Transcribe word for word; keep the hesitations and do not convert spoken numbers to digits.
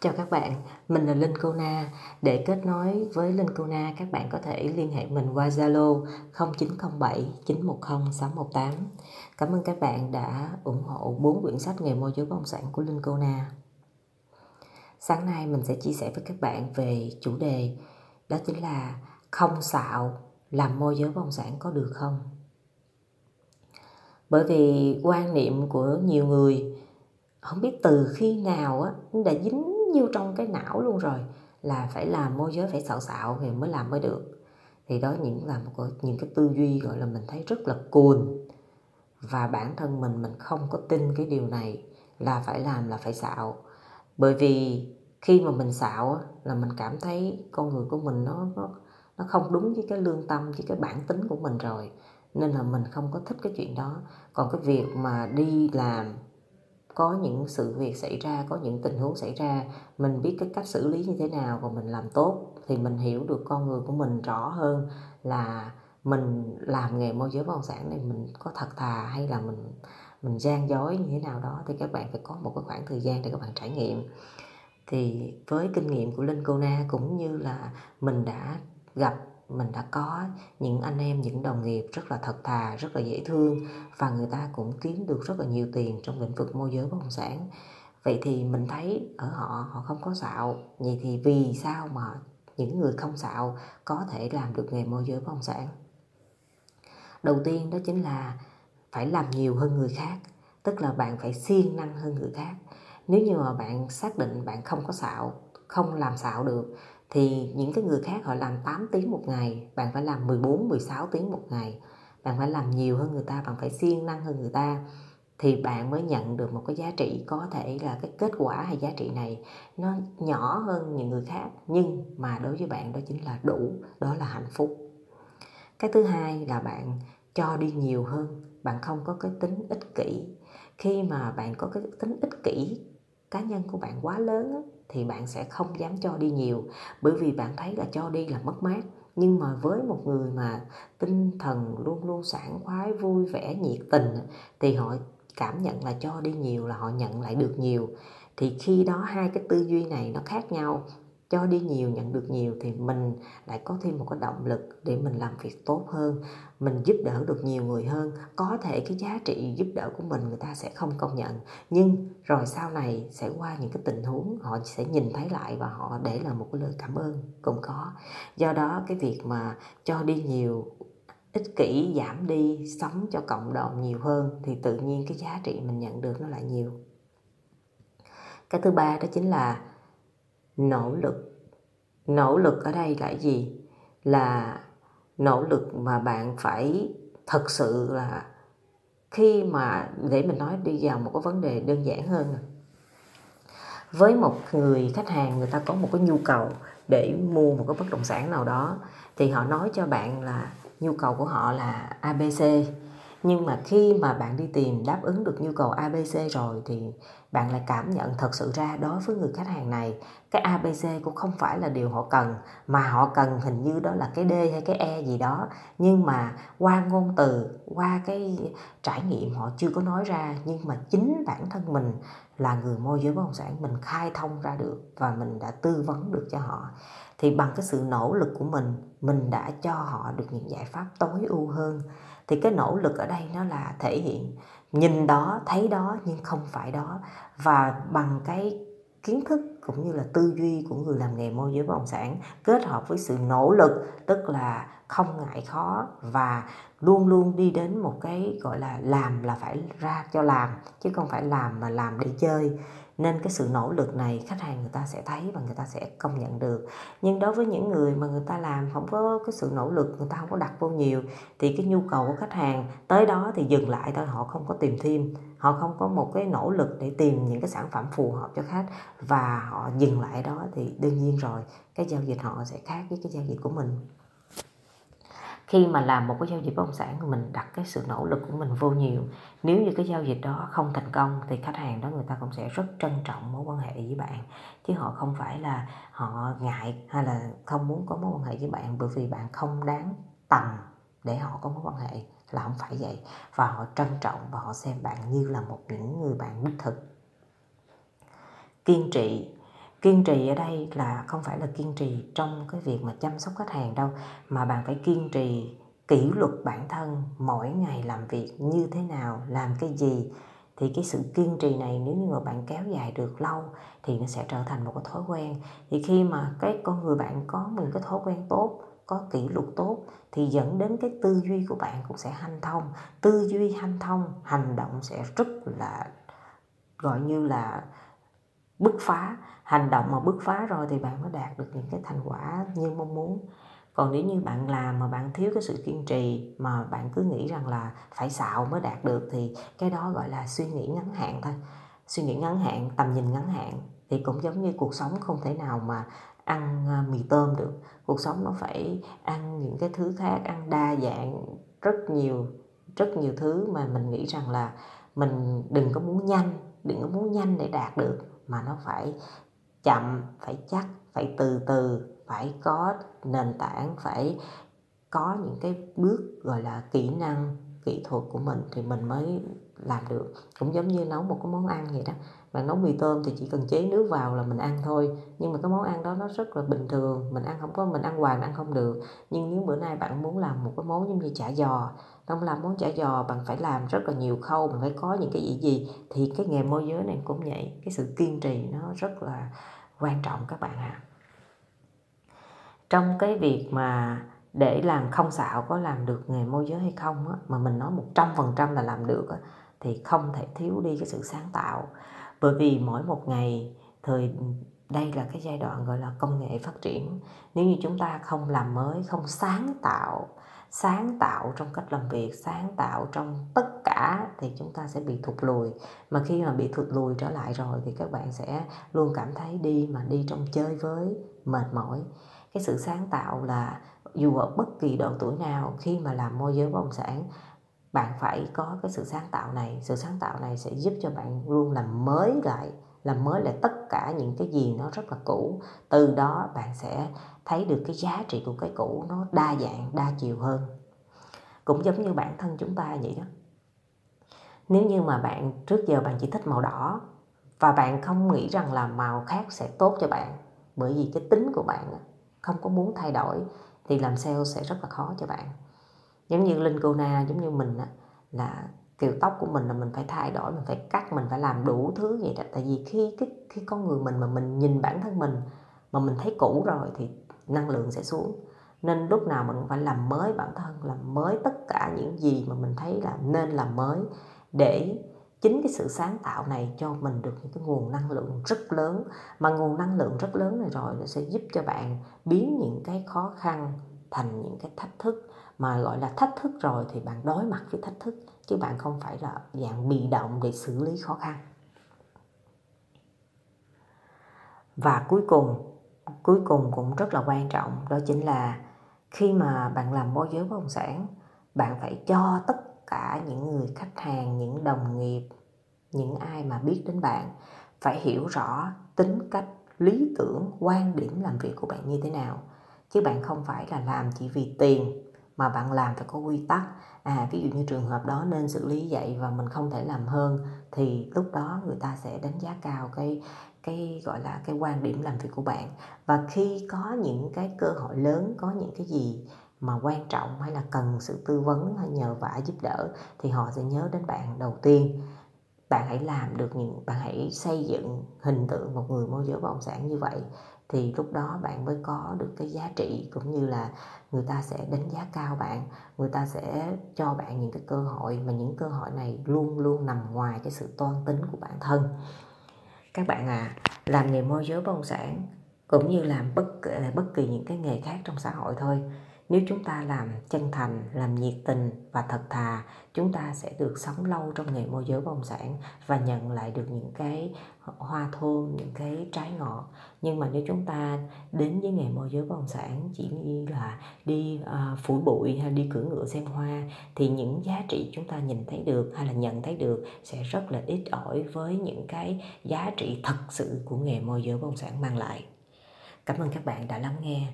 Chào các bạn, mình là Linh Cô Na. Để kết nối với Linh Cô Na, các bạn có thể liên hệ mình qua Zalo không chín không bảy chín một không sáu một tám. Cảm ơn các bạn đã ủng hộ bốn quyển sách nghề môi giới bất động sản của Linh Cô Na. Sáng nay mình sẽ chia sẻ với các bạn về chủ đề, đó chính là không xạo làm môi giới bất động sản có được không? Bởi vì quan niệm của nhiều người, không biết từ khi nào á, đã dính vô trong cái não luôn rồi, là phải làm môi giới phải xạo xạo thì mới làm mới được. Thì đó những là một, những cái tư duy gọi là mình thấy rất là cuồng. Và bản thân mình mình không có tin cái điều này là phải làm là phải xạo. Bởi vì khi mà mình xạo á, là mình cảm thấy con người của mình nó, nó, nó không đúng với cái lương tâm, với cái bản tính của mình rồi. Nên là mình không có thích cái chuyện đó. Còn cái việc mà đi làm, có những sự việc xảy ra, có những tình huống xảy ra, mình biết cái cách xử lý như thế nào và mình làm tốt, thì mình hiểu được con người của mình rõ hơn là mình làm nghề môi giới bất động sản này mình có thật thà hay là mình mình gian dối như thế nào đó. Thì các bạn phải có một cái khoảng thời gian để các bạn trải nghiệm. Thì với kinh nghiệm của Linh Cô Na, cũng như là mình đã gặp, mình đã có những anh em, những đồng nghiệp rất là thật thà, rất là dễ thương, và người ta cũng kiếm được rất là nhiều tiền trong lĩnh vực môi giới bất động sản. Vậy thì mình thấy ở họ, họ không có xạo. Vậy thì vì sao mà những người không xạo có thể làm được nghề môi giới bất động sản? Đầu tiên đó chính là phải làm nhiều hơn người khác, tức là bạn phải siêng năng hơn người khác. Nếu như mà bạn xác định bạn không có xạo, không làm xạo được, thì những cái người khác họ làm tám tiếng một ngày, bạn phải làm mười bốn, mười sáu tiếng một ngày. Bạn phải làm nhiều hơn người ta, bạn phải siêng năng hơn người ta, thì bạn mới nhận được một cái giá trị. Có thể là cái kết quả hay giá trị này nó nhỏ hơn những người khác, nhưng mà đối với bạn đó chính là đủ, đó là hạnh phúc. Cái thứ hai là bạn cho đi nhiều hơn, bạn không có cái tính ích kỷ. Khi mà bạn có cái tính ích kỷ cá nhân của bạn quá lớn á, thì bạn sẽ không dám cho đi nhiều, bởi vì bạn thấy là cho đi là mất mát. Nhưng mà với một người mà tinh thần luôn luôn sảng khoái, vui vẻ, nhiệt tình, thì họ cảm nhận là cho đi nhiều là họ nhận lại được nhiều. Thì khi đó hai cái tư duy này nó khác nhau, cho đi nhiều, nhận được nhiều, thì mình lại có thêm một cái động lực để mình làm việc tốt hơn, mình giúp đỡ được nhiều người hơn. Có thể cái giá trị giúp đỡ của mình người ta sẽ không công nhận, nhưng rồi sau này sẽ qua những cái tình huống họ sẽ nhìn thấy lại và họ để lại một cái lời cảm ơn cũng có. Do đó cái việc mà cho đi nhiều, ích kỷ giảm đi, sống cho cộng đồng nhiều hơn, thì tự nhiên cái giá trị mình nhận được nó lại nhiều. Cái thứ ba đó chính là nỗ lực. Nỗ lực ở đây là gì? Là nỗ lực mà bạn phải thật sự là, khi mà để mình nói đi vào một cái vấn đề đơn giản hơn, với một người khách hàng người ta có một cái nhu cầu để mua một cái bất động sản nào đó, thì họ nói cho bạn là nhu cầu của họ là a bê xê. Nhưng mà khi mà bạn đi tìm đáp ứng được nhu cầu a bê xê rồi, thì bạn lại cảm nhận thật sự ra đối với người khách hàng này, cái a bê xê cũng không phải là điều họ cần, mà họ cần hình như đó là cái D hay cái E gì đó. Nhưng mà qua ngôn từ, qua cái trải nghiệm họ chưa có nói ra, nhưng mà chính bản thân mình là người môi giới bất động sản, mình khai thông ra được và mình đã tư vấn được cho họ. Thì bằng cái sự nỗ lực của mình, mình đã cho họ được những giải pháp tối ưu hơn. Thì cái nỗ lực ở đây nó là thể hiện nhìn đó, thấy đó nhưng không phải đó. Và bằng cái kiến thức cũng như là tư duy của người làm nghề môi giới bất động sản, kết hợp với sự nỗ lực, tức là không ngại khó và luôn luôn đi đến một cái gọi là làm là phải ra cho làm, chứ không phải làm mà làm để chơi. Nên cái sự nỗ lực này khách hàng người ta sẽ thấy và người ta sẽ công nhận được. Nhưng đối với những người mà người ta làm không có cái sự nỗ lực, người ta không có đặt vô nhiều, thì cái nhu cầu của khách hàng tới đó thì dừng lại thôi, họ không có tìm thêm, họ không có một cái nỗ lực để tìm những cái sản phẩm phù hợp cho khách và họ dừng lại đó, thì đương nhiên rồi cái giao dịch họ sẽ khác với cái giao dịch của mình. Khi mà làm một cái giao dịch bất động sản, mình đặt cái sự nỗ lực của mình vô nhiều. Nếu như cái giao dịch đó không thành công thì khách hàng đó người ta cũng sẽ rất trân trọng mối quan hệ với bạn, chứ họ không phải là họ ngại hay là không muốn có mối quan hệ với bạn bởi vì bạn không đáng tầm để họ có mối quan hệ, là không phải vậy. Và họ trân trọng và họ xem bạn như là một những người bạn đích thực. Kiên trì. Kiên trì ở đây là không phải là kiên trì trong cái việc mà chăm sóc khách hàng đâu, mà bạn phải kiên trì kỷ luật bản thân, mỗi ngày làm việc như thế nào, làm cái gì. Thì cái sự kiên trì này nếu như mà bạn kéo dài được lâu thì nó sẽ trở thành một cái thói quen. Thì khi mà cái con người bạn có một cái thói quen tốt, có kỷ luật tốt thì dẫn đến cái tư duy của bạn cũng sẽ hanh thông. Tư duy hanh thông, hành động sẽ rất là gọi như là bứt phá. Hành động mà bứt phá rồi thì bạn mới đạt được những cái thành quả như mong muốn. Còn nếu như bạn làm mà bạn thiếu cái sự kiên trì, mà bạn cứ nghĩ rằng là phải xạo mới đạt được, thì cái đó gọi là suy nghĩ ngắn hạn thôi. Suy nghĩ ngắn hạn, tầm nhìn ngắn hạn. Thì cũng giống như cuộc sống không thể nào mà ăn mì tôm được. Cuộc sống nó phải ăn những cái thứ khác, ăn đa dạng, rất nhiều, rất nhiều thứ mà mình nghĩ rằng là mình đừng có muốn nhanh, đừng có muốn nhanh để đạt được, mà nó phải chậm, phải chắc, phải từ từ, phải có nền tảng, phải có những cái bước gọi là kỹ năng, kỹ thuật của mình thì mình mới làm được. Cũng giống như nấu một cái món ăn vậy đó. Bạn nấu mì tôm thì chỉ cần chế nước vào là mình ăn thôi. Nhưng mà cái món ăn đó nó rất là bình thường, mình ăn không có, mình ăn hoài mình ăn không được. Nhưng nếu bữa nay bạn muốn làm một cái món giống như chả giò, không làm món chả giò bạn phải làm rất là nhiều khâu, mình phải có những cái gì gì. Thì cái nghề môi giới này cũng vậy, cái sự kiên trì nó rất là quan trọng các bạn ạ. À, trong cái việc mà để làm không xạo có làm được nghề môi giới hay không á, mà mình nói một trăm phần trăm là làm được á, thì không thể thiếu đi cái sự sáng tạo. Bởi vì mỗi một ngày, thời đây là cái giai đoạn gọi là công nghệ phát triển. Nếu như chúng ta không làm mới, không sáng tạo, sáng tạo trong cách làm việc, sáng tạo trong tất cả thì chúng ta sẽ bị thụt lùi. Mà khi mà bị thụt lùi trở lại rồi thì các bạn sẽ luôn cảm thấy đi mà đi trong chơi với, mệt mỏi. Cái sự sáng tạo là dù ở bất kỳ độ tuổi nào, khi mà làm môi giới bất động sản bạn phải có cái sự sáng tạo này. Sự sáng tạo này sẽ giúp cho bạn luôn làm mới lại, làm mới lại tất cả những cái gì nó rất là cũ. Từ đó bạn sẽ thấy được cái giá trị của cái cũ nó đa dạng, đa chiều hơn. Cũng giống như bản thân chúng ta vậy đó. Nếu như mà bạn trước giờ bạn chỉ thích màu đỏ và bạn không nghĩ rằng là màu khác sẽ tốt cho bạn, bởi vì cái tính của bạn không có muốn thay đổi, thì làm sale sẽ rất là khó cho bạn. Giống như Linh Cô Na, giống như mình á, là kiểu tóc của mình là mình phải thay đổi, mình phải cắt, mình phải làm đủ thứ vậy đó. Tại vì khi cái khi con người mình mà mình nhìn bản thân mình mà mình thấy cũ rồi thì năng lượng sẽ xuống. Nên lúc nào mình cũng phải làm mới bản thân, làm mới tất cả những gì mà mình thấy là nên làm mới, để chính cái sự sáng tạo này cho mình được những cái nguồn năng lượng rất lớn. Mà nguồn năng lượng rất lớn này rồi nó sẽ giúp cho bạn biến những cái khó khăn thành những cái thách thức. Mà gọi là thách thức rồi thì bạn đối mặt với thách thức, chứ bạn không phải là dạng bị động để xử lý khó khăn. Và cuối cùng, cuối cùng cũng rất là quan trọng, đó chính là khi mà bạn làm môi giới bất động sản, bạn phải cho tất cả những người khách hàng, những đồng nghiệp, những ai mà biết đến bạn phải hiểu rõ tính cách, lý tưởng, quan điểm làm việc của bạn như thế nào. Chứ bạn không phải là làm chỉ vì tiền, mà bạn làm phải có quy tắc. À, ví dụ như trường hợp đó nên xử lý vậy và mình không thể làm hơn, thì lúc đó người ta sẽ đánh giá cao cái cái gọi là cái quan điểm làm việc của bạn. Và khi có những cái cơ hội lớn, có những cái gì mà quan trọng hay là cần sự tư vấn hay nhờ vả giúp đỡ thì họ sẽ nhớ đến bạn đầu tiên. Bạn hãy làm được những, bạn hãy xây dựng hình tượng một người môi giới bất động sản như vậy, thì lúc đó bạn mới có được cái giá trị, cũng như là người ta sẽ đánh giá cao bạn, người ta sẽ cho bạn những cái cơ hội, mà những cơ hội này luôn luôn nằm ngoài cái sự toan tính của bản thân. Các bạn à, làm nghề môi giới bất động sản cũng như làm bất bất kỳ những cái nghề khác trong xã hội thôi. Nếu chúng ta làm chân thành, làm nhiệt tình và thật thà, chúng ta sẽ được sống lâu trong nghề môi giới bất động sản và nhận lại được những cái hoa thơm, những cái trái ngọt. Nhưng mà nếu chúng ta đến với nghề môi giới bất động sản chỉ như là đi uh, phủi bụi hay đi cưỡi ngựa xem hoa, thì những giá trị chúng ta nhìn thấy được hay là nhận thấy được sẽ rất là ít ỏi với những cái giá trị thật sự của nghề môi giới bất động sản mang lại. Cảm ơn các bạn đã lắng nghe.